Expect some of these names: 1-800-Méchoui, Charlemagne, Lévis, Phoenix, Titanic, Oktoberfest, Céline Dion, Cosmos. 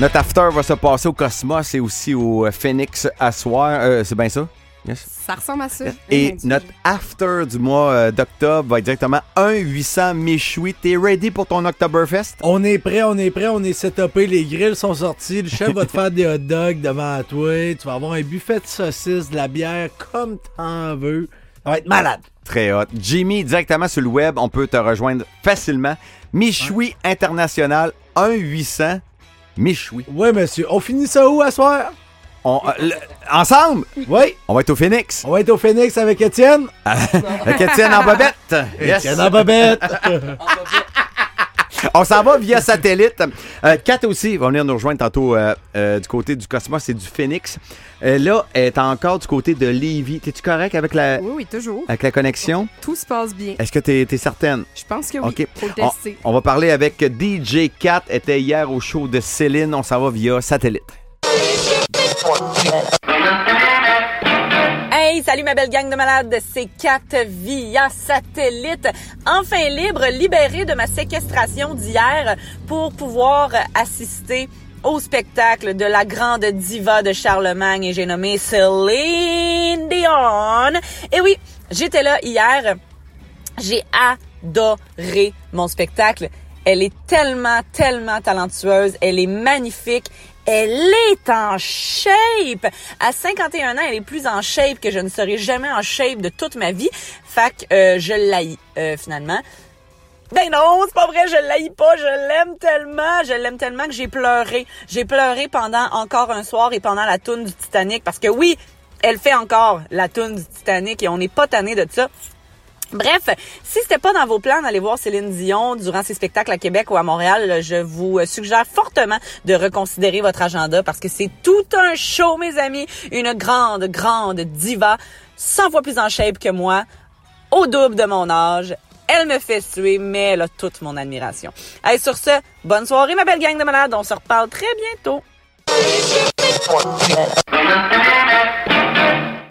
Notre after va se passer au Cosmos et aussi au Phoenix à soir. C'est bien ça? Yes. Ça ressemble à ça. Et notre after du mois d'octobre va être directement 1-800-Méchoui. T'es ready pour ton Oktoberfest? On est prêt, on est setupé, les grilles sont sorties, le chef va te faire des hot dogs devant toi, tu vas avoir un buffet de saucisses, de la bière, comme t'en veux. Ça va être malade. Très hot. Jimmy, directement sur le web, on peut te rejoindre facilement. Méchoui International, 1-800-Méchoui. Oui, monsieur. On finit ça où à soir? Ensemble? Oui. On va être au Phoenix. On va être au Phoenix avec Étienne. Avec Étienne en bobette. Yes. Étienne en bobette. On s'en va via satellite. Kat aussi va venir nous rejoindre tantôt du côté du Cosmos et du Phoenix. Là, elle est encore du côté de Lévis. T'es-tu correct avec la... Oui, toujours. Avec la connexion? Tout se passe bien. Est-ce que t'es certaine? Je pense que oui. Okay. Faut le tester. On va parler avec DJ Kat. Elle était hier au show de Céline. On s'en va via satellite. Hey, salut ma belle gang de malades, c'est Kat via satellite, enfin libre, libérée de ma séquestration d'hier pour pouvoir assister au spectacle de la grande diva de Charlemagne et j'ai nommé Céline Dion. Et oui, j'étais là hier, j'ai adoré mon spectacle, elle est tellement, tellement talentueuse, elle est magnifique. Elle est en shape! À 51 ans, elle est plus en shape que je ne serai jamais en shape de toute ma vie. Fait que je l'haïs, finalement. Ben non, c'est pas vrai, je l'haïs pas, je l'aime tellement que j'ai pleuré. J'ai pleuré pendant encore un soir et pendant la toune du Titanic. Parce que oui, elle fait encore la toune du Titanic et on n'est pas tanné de ça. Bref, si c'était pas dans vos plans d'aller voir Céline Dion durant ses spectacles à Québec ou à Montréal, je vous suggère fortement de reconsidérer votre agenda parce que c'est tout un show, mes amis. Une grande, grande diva, 100 fois plus en shape que moi, au double de mon âge. Elle me fait suer, mais elle a toute mon admiration. Allez, sur ce, bonne soirée, ma belle gang de malades. On se reparle très bientôt.